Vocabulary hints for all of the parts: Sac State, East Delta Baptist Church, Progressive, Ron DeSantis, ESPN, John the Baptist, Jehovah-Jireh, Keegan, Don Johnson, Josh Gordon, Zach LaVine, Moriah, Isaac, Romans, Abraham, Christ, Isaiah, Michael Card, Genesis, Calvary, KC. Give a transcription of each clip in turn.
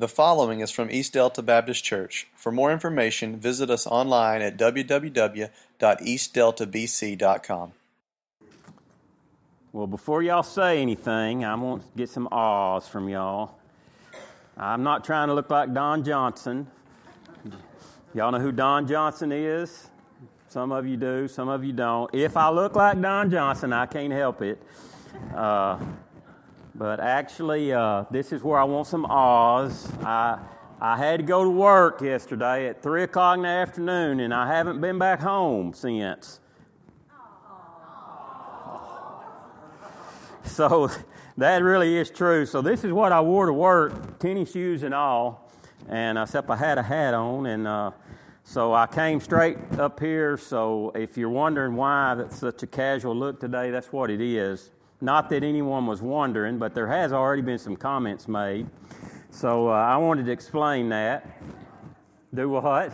The following is from East Delta Baptist Church. For more information, visit us online at www.eastdeltabc.com. Well, before y'all say anything, I want to get some awes from y'all. I'm not trying to look like Don Johnson. Y'all know who Don Johnson is? Some of you do, some of you don't. If I look like Don Johnson, I can't help it. But actually, this is where I want some awes. I had to go to work yesterday at 3 o'clock in the afternoon, and I haven't been back home since. So that really is true. So this is what I wore to work, tennis shoes and all, and except I had a hat on, and so I came straight up here. So if you're wondering why that's such a casual look today, that's what it is. Not that anyone was wondering, but there has already been some comments made. So I wanted to explain that. Do what?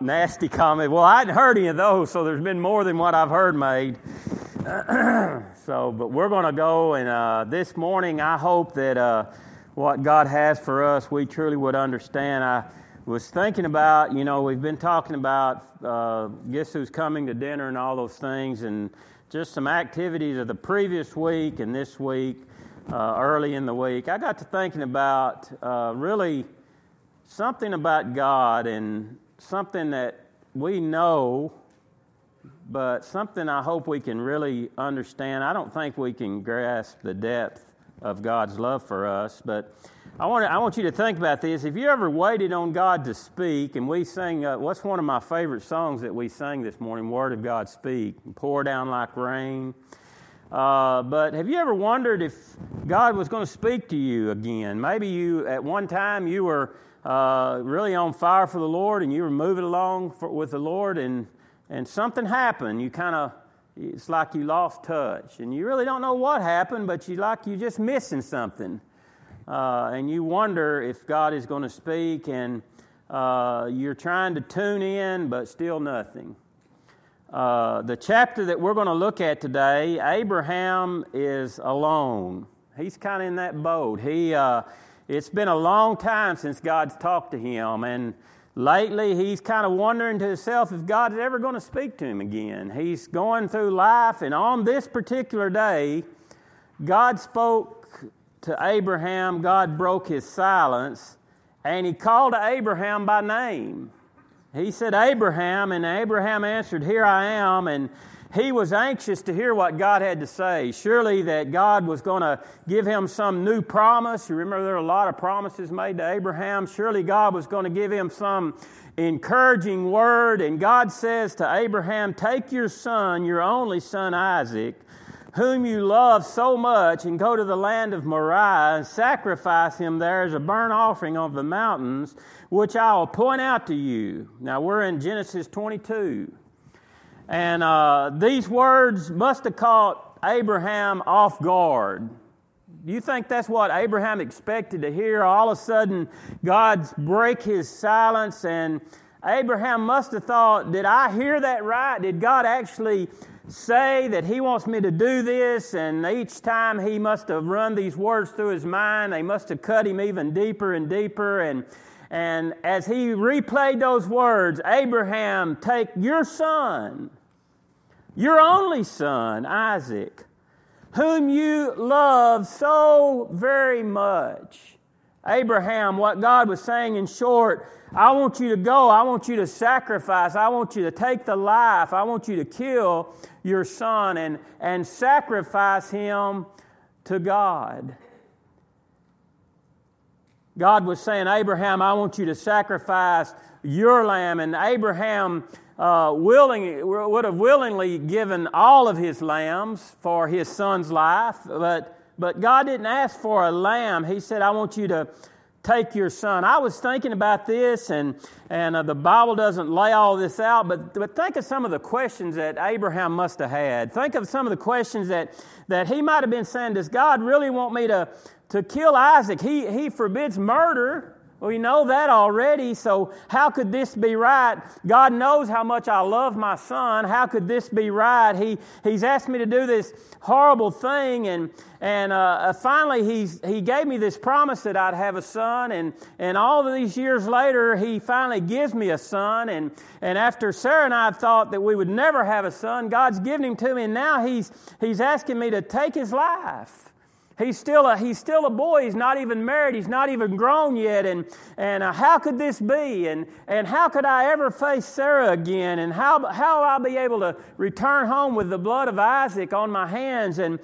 Nasty comment. Well, I hadn't heard any of those, so there's been more than what I've heard made. So, but we're going to go, and this morning I hope that what God has for us, we truly would understand. I was thinking about, you know, we've been talking about guess who's coming to dinner and all those things, and just some activities of the previous week and this week, early in the week. I got to thinking about really something about God and something that we know, but something I hope we can really understand. I don't think we can grasp the depth of God's love for us, but I want you to think about this. If you ever waited on God to speak, and we sang, what's one of my favorite songs that we sang this morning, Word of God Speak, Pour Down Like Rain. But have you ever wondered if God was going to speak to you again? Maybe you, at one time, you were really on fire for the Lord, and you were moving along with the Lord, and something happened. You kind of, it's like you lost touch, and you really don't know what happened, but you're just missing something. And you wonder if God is going to speak, and you're trying to tune in, but still nothing. The chapter that we're going to look at today, Abraham is alone. He's kind of in that boat. It's been a long time since God's talked to him, and lately he's kind of wondering to himself if God's ever going to speak to him again. He's going through life, and on this particular day, God spoke to Abraham. God broke his silence, and he called to Abraham by name. He said, Abraham, and Abraham answered, Here I am, and he was anxious to hear what God had to say. Surely that God was going to give him some new promise. You remember there are a lot of promises made to Abraham. Surely God was going to give him some encouraging word, and God says to Abraham, Take your son, your only son Isaac, whom you love so much, and go to the land of Moriah and sacrifice him there as a burnt offering of the mountains, which I will point out to you. Now, we're in Genesis 22. And these words must have caught Abraham off guard. Do you think that's what Abraham expected to hear? All of a sudden, God's break his silence, and Abraham must have thought, did I hear that right? Did God actually say that he wants me to do this? And each time he must have run these words through his mind. They must have cut him even deeper and deeper. And as he replayed those words, Abraham, take your son, your only son, Isaac, whom you love so very much. Abraham, what God was saying in short, I want you to go, I want you to sacrifice, I want you to take the life, I want you to kill your son and sacrifice him to God. God was saying, Abraham, I want you to sacrifice your lamb, and Abraham would have willingly given all of his lambs for his son's life, But God didn't ask for a lamb. He said, I want you to take your son. I was thinking about this, and the Bible doesn't lay all this out, but think of some of the questions that Abraham must have had. Think of some of the questions that he might have been saying, does God really want me to kill Isaac? He forbids murder. We know that already, so how could this be right? God knows how much I love my son. How could this be right? He's asked me to do this horrible thing, and finally he gave me this promise that I'd have a son, and all of these years later, he finally gives me a son, and after Sarah and I thought that we would never have a son, God's given him to me, and now he's asking me to take his life. He's still a boy. He's not even married. He's not even grown yet. And how could this be? And how could I ever face Sarah again? And how will I be able to return home with the blood of Isaac on my hands? And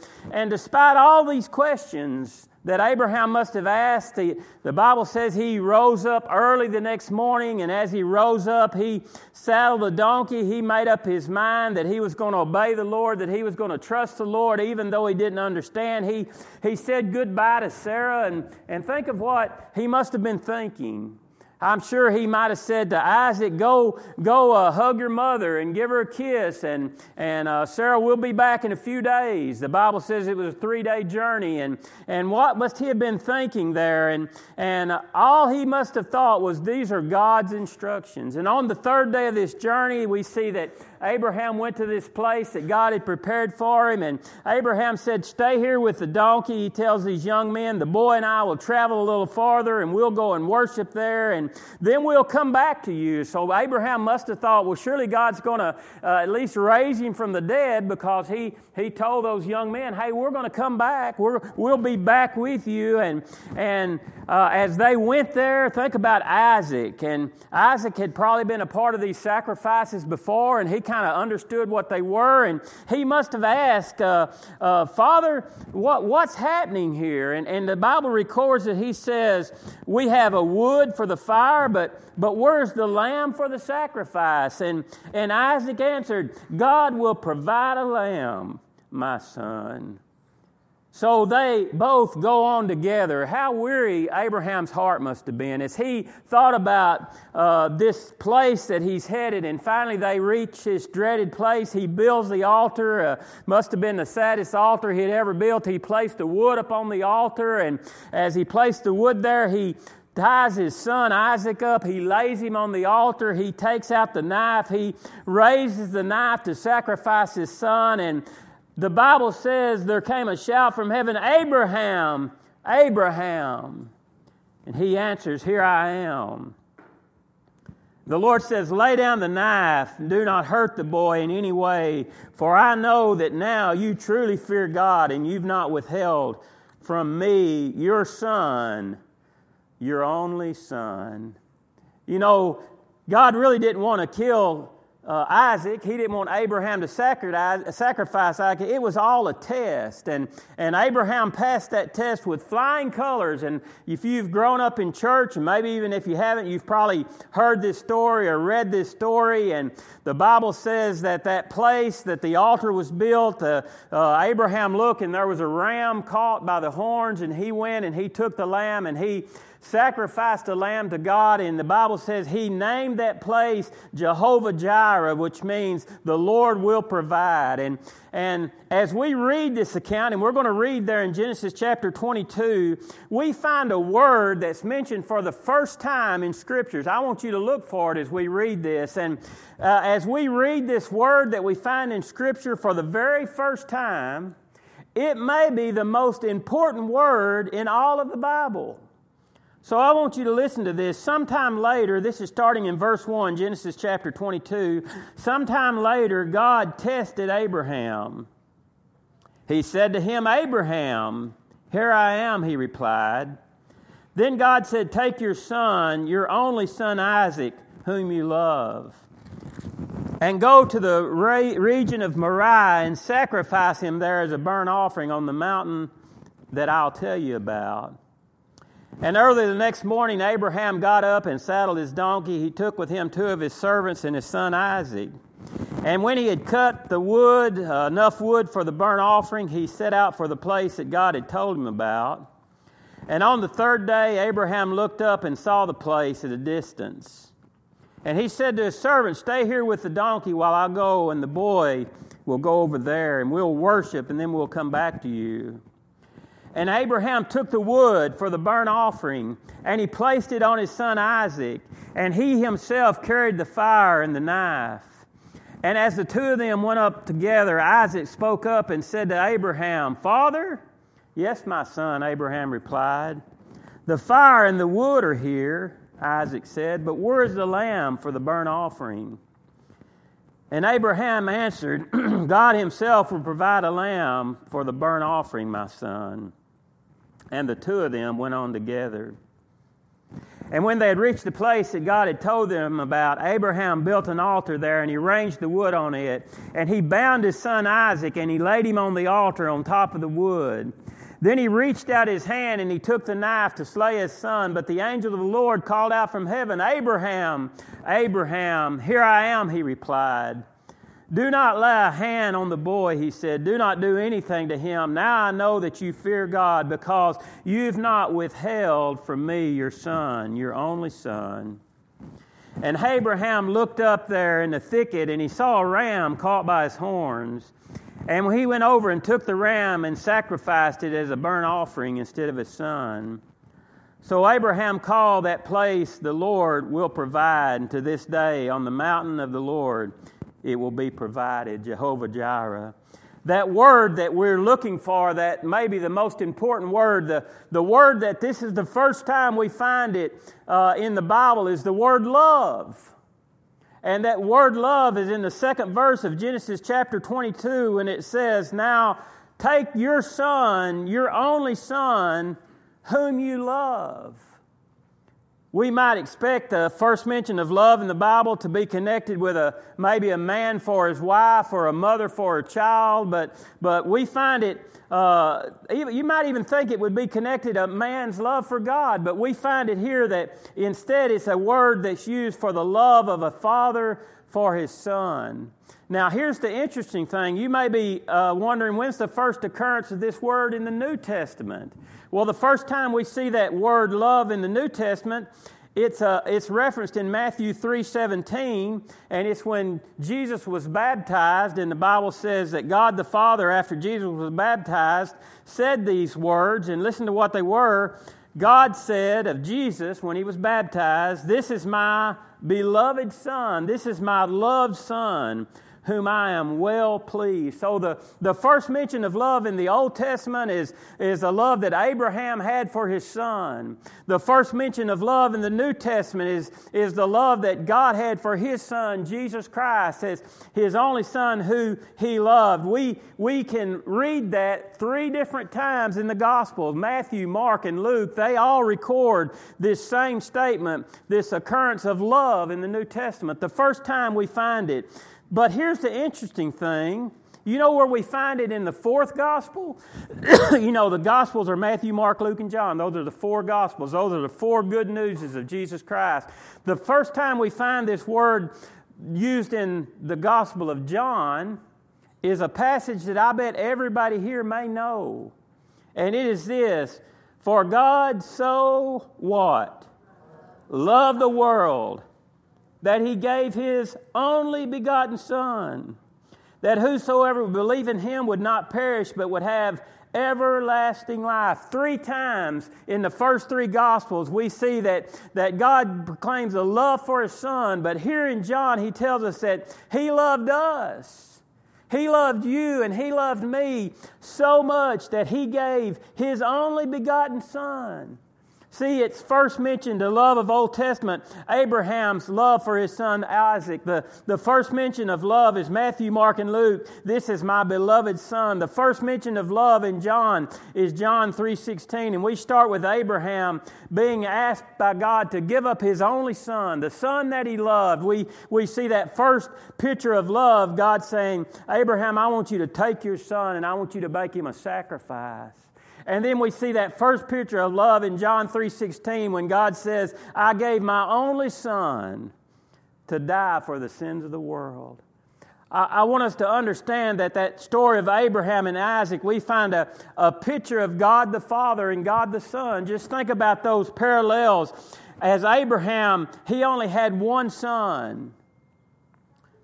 despite all these questions that Abraham must have asked, the Bible says he rose up early the next morning, and as he rose up, he saddled a donkey. He made up his mind that he was going to obey the Lord, that he was going to trust the Lord, even though he didn't understand. He said goodbye to Sarah, and think of what he must have been thinking. I'm sure he might have said to Isaac, go hug your mother and give her a kiss, and Sarah will be back in a few days. The Bible says it was a 3-day journey, and what must he have been thinking there? And all he must have thought was, these are God's instructions. And on the 3rd day of this journey, we see that Abraham went to this place that God had prepared for him, and Abraham said, stay here with the donkey. He tells these young men, the boy and I will travel a little farther, and we'll go and worship there, and then we'll come back to you. So Abraham must have thought, well, surely God's going to at least raise him from the dead, because he told those young men, hey, we're going to come back. We'll be back with you. And as they went there, think about Isaac. And Isaac had probably been a part of these sacrifices before, and he kind of understood what they were, and he must have asked, Father, what's happening here? And the Bible records that he says, we have a wood for the fire, but where's the lamb for the sacrifice? And Isaac answered, God will provide a lamb, my son. So they both go on together. How weary Abraham's heart must have been as he thought about this place that he's headed, and finally they reach this dreaded place. He builds the altar. Must have been the saddest altar he had ever built. He placed the wood upon the altar, and as he placed the wood there, he ties his son Isaac up. He lays him on the altar. He takes out the knife. He raises the knife to sacrifice his son, and the Bible says there came a shout from heaven, Abraham, Abraham. And he answers, here I am. The Lord says, lay down the knife and do not hurt the boy in any way, for I know that now you truly fear God, and you've not withheld from me your son, your only son. You know, God really didn't want to kill Isaac. He didn't want Abraham to sacrifice Isaac. It was all a test, and Abraham passed that test with flying colors. And if you've grown up in church, and maybe even if you haven't, you've probably heard this story or read this story, and the Bible says that place that the altar was built, Abraham looked, and there was a ram caught by the horns, and he went and he took the lamb, and he sacrificed a lamb to God, and the Bible says he named that place Jehovah-Jireh, which means the Lord will provide. And as we read this account, and we're going to read there in Genesis chapter 22, we find a word that's mentioned for the first time in Scriptures. I want you to look for it as we read this. And as we read this word that we find in Scripture for the very first time, it may be the most important word in all of the Bible. So I want you to listen to this. Sometime later, this is starting in verse 1, Genesis chapter 22. Sometime later, God tested Abraham. He said to him, Abraham, here I am, he replied. Then God said, take your son, your only son Isaac, whom you love, and go to the region of Moriah and sacrifice him there as a burnt offering on the mountain that I'll tell you about. And early the next morning, Abraham got up and saddled his donkey. He took with him 2 of his servants and his son Isaac. And when he had cut the wood, enough wood for the burnt offering, he set out for the place that God had told him about. And on the 3rd day, Abraham looked up and saw the place at a distance. And he said to his servant, stay here with the donkey while I go, and the boy will go over there, and we'll worship, and then we'll come back to you. And Abraham took the wood for the burnt offering, and he placed it on his son Isaac, and he himself carried the fire and the knife. And as the two of them went up together, Isaac spoke up and said to Abraham, "Father?" "Yes, my son," Abraham replied. "The fire and the wood are here," Isaac said, "but where is the lamb for the burnt offering?" And Abraham answered, "God himself will provide a lamb for the burnt offering, my son." And the two of them went on together. And when they had reached the place that God had told them about, Abraham built an altar there, and he arranged the wood on it. And he bound his son Isaac, and he laid him on the altar on top of the wood. Then he reached out his hand, and he took the knife to slay his son. But the angel of the Lord called out from heaven, "Abraham, Abraham." "Here I am," he replied. "Do not lay a hand on the boy," he said. "Do not do anything to him. Now I know that you fear God, because you've not withheld from me your son, your only son." And Abraham looked up there in the thicket, and he saw a ram caught by his horns. And he went over and took the ram and sacrificed it as a burnt offering instead of his son. So Abraham called that place, "The Lord will provide," and to this day on the mountain of the Lord it will be provided, Jehovah-Jireh. That word that we're looking for, that may be the most important word, the word that this is the first time we find it in the Bible, is the word love. And that word love is in the second verse of Genesis chapter 22, and it says, "Now take your son, your only son, whom you love." We might expect the first mention of love in the Bible to be connected with maybe a man for his wife or a mother for a child, but we find it, you might even think it would be connected a man's love for God, but we find it here that instead it's a word that's used for the love of a father for his son. Now here's the interesting thing. You may be wondering, when's the first occurrence of this word in the New Testament? Well, the first time we see that word love in the New Testament, it's referenced in Matthew 3:17, and it's when Jesus was baptized, and the Bible says that God the Father, after Jesus was baptized, said these words, and listen to what they were. God said of Jesus when he was baptized, "This is my beloved Son, this is my loved Son, whom I am well pleased." So the first mention of love in the Old Testament is a love that Abraham had for his son. The first mention of love in the New Testament is the love that God had for his son, Jesus Christ, as his only son who he loved. We can read that three different times in the Gospels. Matthew, Mark, and Luke, they all record this same statement, this occurrence of love in the New Testament, the first time we find it. But here's the interesting thing. You know where we find it in the fourth gospel? You know, the gospels are Matthew, Mark, Luke, and John. Those are the four gospels. Those are the four good newses of Jesus Christ. The first time we find this word used in the Gospel of John is a passage that I bet everybody here may know. And it is this: "For God so what? Loved the world, that he gave his only begotten Son, that whosoever would believe in him would not perish, but would have everlasting life." Three times in the first three Gospels we see that God proclaims a love for his Son, but here in John he tells us that he loved us. He loved you and he loved me so much that he gave his only begotten Son. See, it's first mentioned, the love of Old Testament, Abraham's love for his son Isaac. The first mention of love is Matthew, Mark, and Luke. "This is my beloved son." The first mention of love in John is John 3:16. And we start with Abraham being asked by God to give up his only son, the son that he loved. We see that first picture of love, God saying, "Abraham, I want you to take your son and I want you to make him a sacrifice." And then we see that first picture of love in John 3:16 when God says, "I gave my only son to die for the sins of the world." I want us to understand that story of Abraham and Isaac, we find a picture of God the Father and God the Son. Just think about those parallels. As Abraham, he only had one son.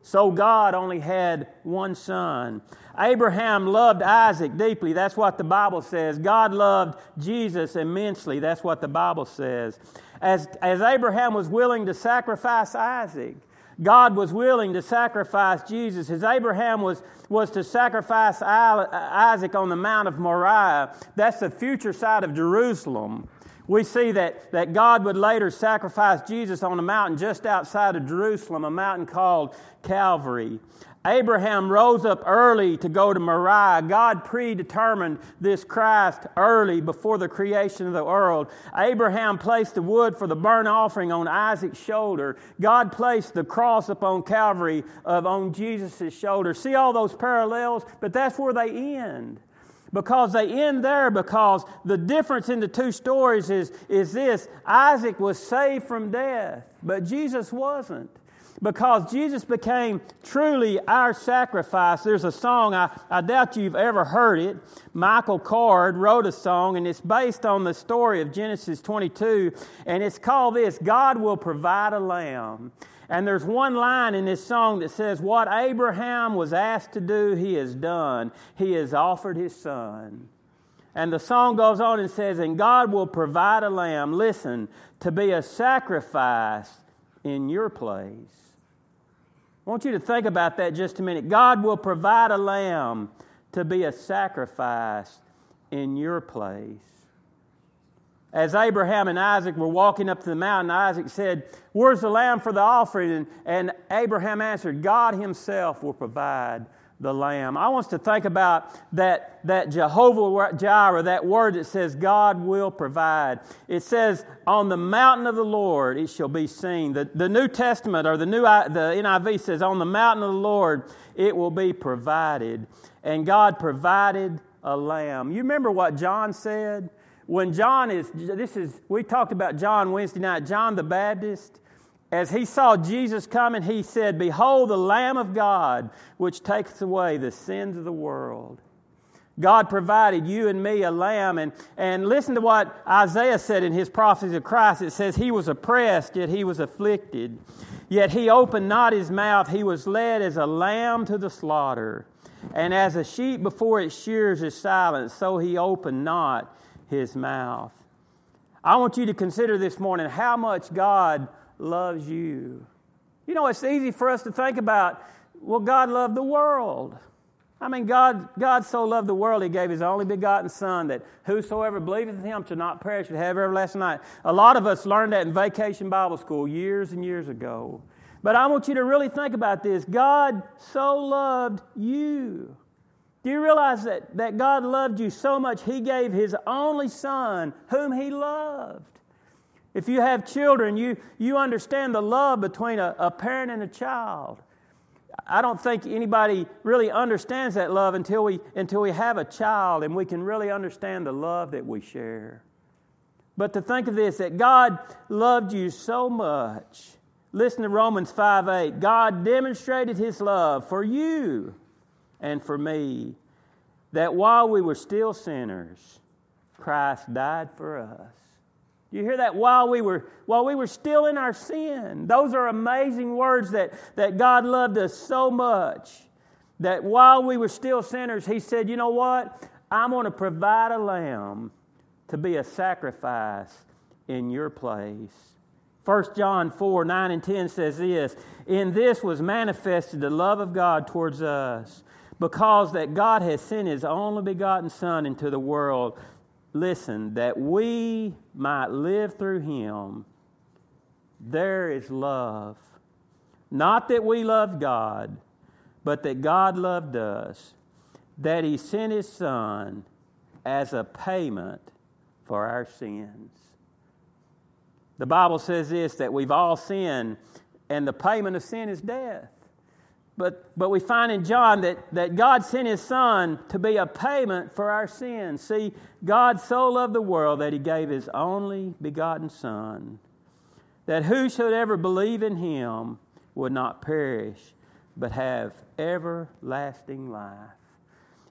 So God only had one son. Abraham loved Isaac deeply. That's what the Bible says. God loved Jesus immensely. That's what the Bible says. As Abraham was willing to sacrifice Isaac, God was willing to sacrifice Jesus. As Abraham was to sacrifice Isaac on the Mount of Moriah, that's the future side of Jerusalem. We see that God would later sacrifice Jesus on a mountain just outside of Jerusalem, a mountain called Calvary. Abraham rose up early to go to Moriah. God predetermined this Christ early before the creation of the world. Abraham placed the wood for the burnt offering on Isaac's shoulder. God placed the cross upon Calvary on Jesus' shoulder. See all those parallels? But that's where they end. Because they end there, because the difference in the two stories is this. Isaac was saved from death, but Jesus wasn't. Because Jesus became truly our sacrifice. There's a song, I doubt you've ever heard it. Michael Card wrote a song, and it's based on the story of Genesis 22, and it's called this, God Will Provide a Lamb. And there's one line in this song that says, what Abraham was asked to do, he has done. He has offered his son. And the song goes on and says, and God will provide a lamb, listen, to be a sacrifice in your place. I want you to think about that just a minute. God will provide a lamb to be a sacrifice in your place. As Abraham and Isaac were walking up to the mountain, Isaac said, where's the lamb for the offering? And Abraham answered, God himself will provide the lamb. I want us to think about that Jehovah-Jireh, that word that says God will provide. It says, on the mountain of the Lord it shall be seen. The New Testament, or the NIV says, on the mountain of the Lord it will be provided. And God provided a lamb. You remember what John said? When we talked about John Wednesday night, John the Baptist. As he saw Jesus coming, he said, behold, the Lamb of God, which taketh away the sins of the world. God provided you and me a lamb. And listen to what Isaiah said in his prophecies of Christ. It says, he was oppressed, yet he was afflicted. Yet he opened not his mouth. He was led as a lamb to the slaughter. And as a sheep before its shears is silent, so he opened not his mouth. I want you to consider this morning how much God loves you. You know, it's easy for us to think about, well, God loved the world. I mean, God so loved the world, He gave His only begotten Son, that whosoever believeth in Him shall not perish, but have everlasting life. A lot of us learned that in vacation Bible school years and years ago. But I want you to really think about this. God so loved you. Do you realize that God loved you so much, He gave His only Son, whom He loved? If you have children, you understand the love between a parent and a child. I don't think anybody really understands that love until we have a child, and we can really understand the love that we share. But to think of this, that God loved you so much. Listen to Romans 5:8. God demonstrated His love for you and for me, that while we were still sinners, Christ died for us. You hear that? While we were still in our sin. Those are amazing words that God loved us so much that while we were still sinners, He said, you know what? I'm going to provide a lamb to be a sacrifice in your place. 1 John 4:9-10 says this, in this was manifested the love of God towards us, because that God has sent His only begotten Son into the world, listen, that we might live through Him. There is love. Not that we love God, but that God loved us, that He sent His Son as a payment for our sins. The Bible says this, that we've all sinned, and the payment of sin is death. But we find in John that God sent His Son to be a payment for our sins. See, God so loved the world that He gave His only begotten Son, that whosoever believe in Him would not perish, but have everlasting life.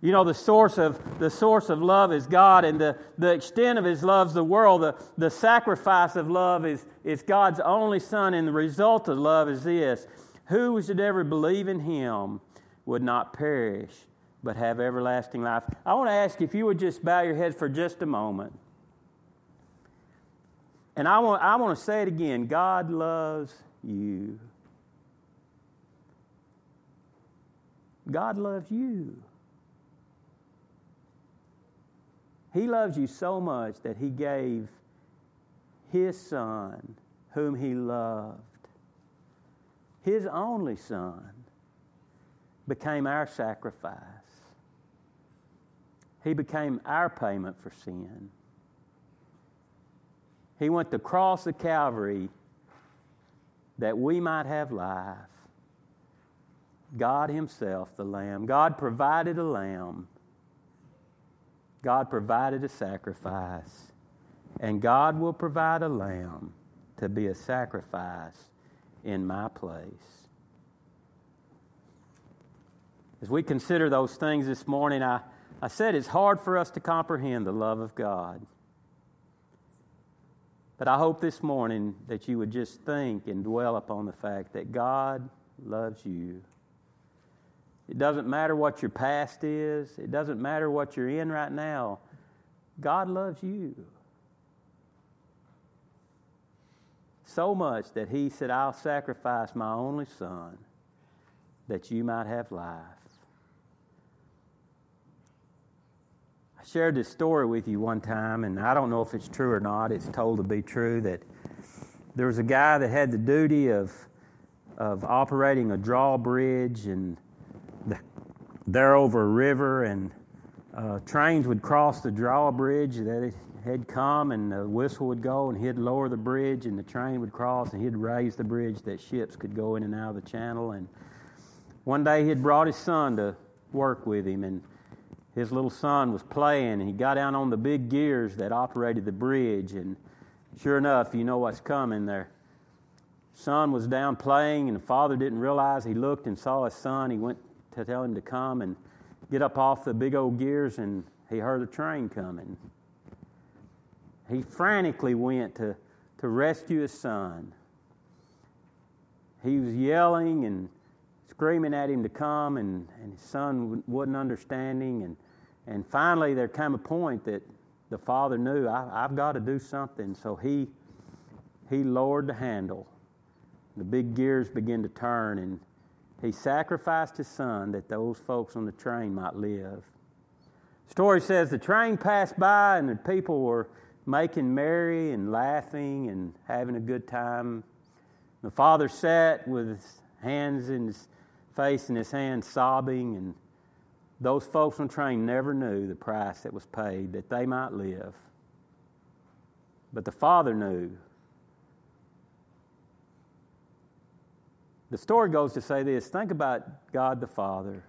You know, the source of love is God, and the extent of His love is the world. The sacrifice of love is God's only Son, and the result of love is this, Who should ever believe in him would not perish, but have everlasting life. I want to ask if you would just bow your heads for just a moment. And I want to say it again. God loves you. God loves you. He loves you so much that He gave His Son, whom He loved. His only Son became our sacrifice. He became our payment for sin. He went to the cross of Calvary that we might have life. God Himself, the Lamb. God provided a lamb. God provided a sacrifice. And God will provide a lamb to be a sacrifice in my place. As we consider those things this morning, I said it's hard for us to comprehend the love of God. But I hope this morning that you would just think and dwell upon the fact that God loves you. It doesn't matter what your past is. It doesn't matter what you're in right now. God loves you. So much that He said, I'll sacrifice my only Son that you might have life. I shared this story with you one time, and I don't know if it's true or not. It's told to be true that there was a guy that had the duty of operating a drawbridge and there over a river, and trains would cross the drawbridge that had come, and the whistle would go, and he'd lower the bridge, and the train would cross, and he'd raise the bridge that ships could go in and out of the channel. And one day he'd brought his son to work with him, and his little son was playing, and he got down on the big gears that operated the bridge, and sure enough, you know what's coming there. Son was down playing, and the father didn't realize. He looked and saw his son. He went to tell him to come and get up off the big old gears, and he heard the train coming. He frantically went to rescue his son. He was yelling and screaming at him to come, and his son wasn't understanding. And finally there came a point that the father knew, I've got to do something. So he lowered the handle. The big gears began to turn, and he sacrificed his son that those folks on the train might live. The story says the train passed by, and the people were making merry and laughing and having a good time. The father sat with his hands in his face and his hands sobbing, and those folks on the train never knew the price that was paid that they might live. But the father knew. The story goes to say this. Think about God the Father.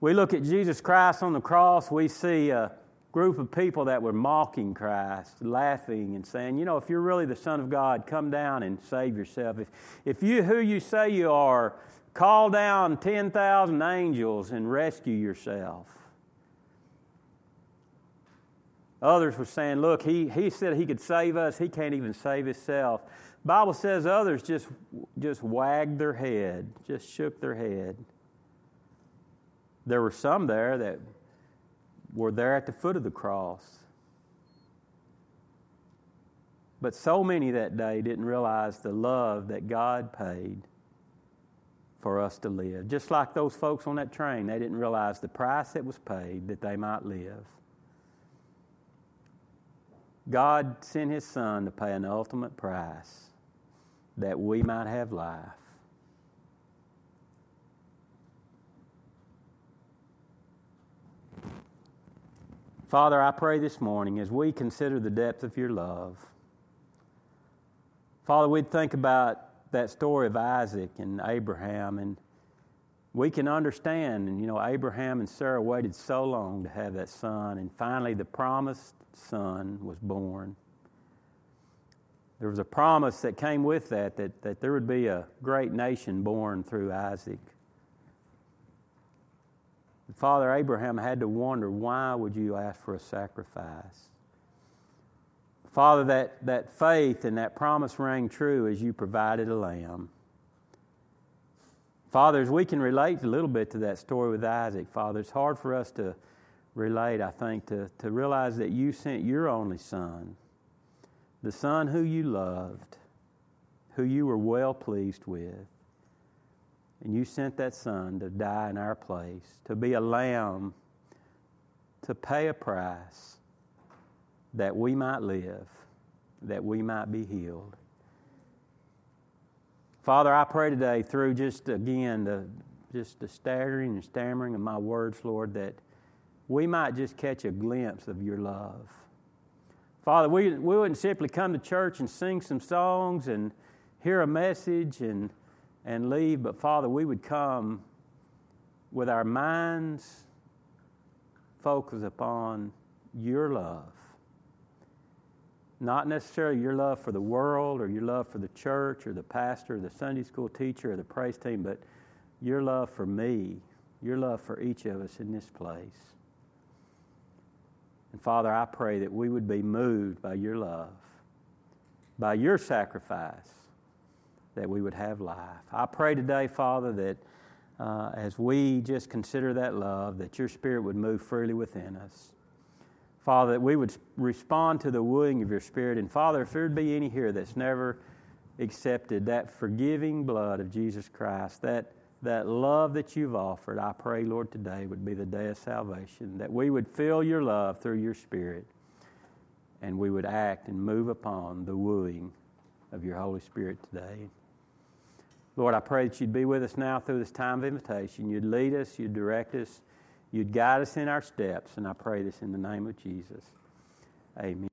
We look at Jesus Christ on the cross. We see a group of people that were mocking Christ, laughing and saying, you know, if you're really the Son of God, come down and save yourself. If you who you say you are, call down 10,000 angels and rescue yourself. Others were saying, look, he said he could save us. He can't even save himself. The Bible says others just wagged their head, just shook their head. There were some there that were there at the foot of the cross. But so many that day didn't realize the love that God paid for us to live. Just like those folks on that train, they didn't realize the price that was paid that they might live. God sent His Son to pay an ultimate price that we might have life. Father, I pray this morning as we consider the depth of your love. Father, we'd think about that story of Isaac and Abraham, and we can understand, and you know, Abraham and Sarah waited so long to have that son, and finally the promised son was born. There was a promise that came with that there would be a great nation born through Isaac. Father, Abraham had to wonder, why would you ask for a sacrifice? Father, that faith and that promise rang true as you provided a lamb. Fathers, we can relate a little bit to that story with Isaac. Father, it's hard for us to relate, I think, to realize that you sent your only son, the son who you loved, who you were well pleased with, and you sent that son to die in our place, to be a lamb, to pay a price that we might live, that we might be healed. Father, I pray today through the stuttering and stammering of my words, Lord, that we might just catch a glimpse of your love. Father, we wouldn't simply come to church and sing some songs and hear a message and leave, but Father, we would come with our minds focused upon your love. Not necessarily your love for the world or your love for the church or the pastor or the Sunday school teacher or the praise team, but your love for me, your love for each of us in this place. And Father, I pray that we would be moved by your love, by your sacrifice, that we would have life. I pray today, Father, that as we just consider that love, that your Spirit would move freely within us. Father, that we would respond to the wooing of your Spirit. And Father, if there be any here that's never accepted that forgiving blood of Jesus Christ, that love that you've offered, I pray, Lord, today would be the day of salvation, that we would feel your love through your Spirit, and we would act and move upon the wooing of your Holy Spirit today. Lord, I pray that you'd be with us now through this time of invitation. You'd lead us, you'd direct us, you'd guide us in our steps, and I pray this in the name of Jesus. Amen.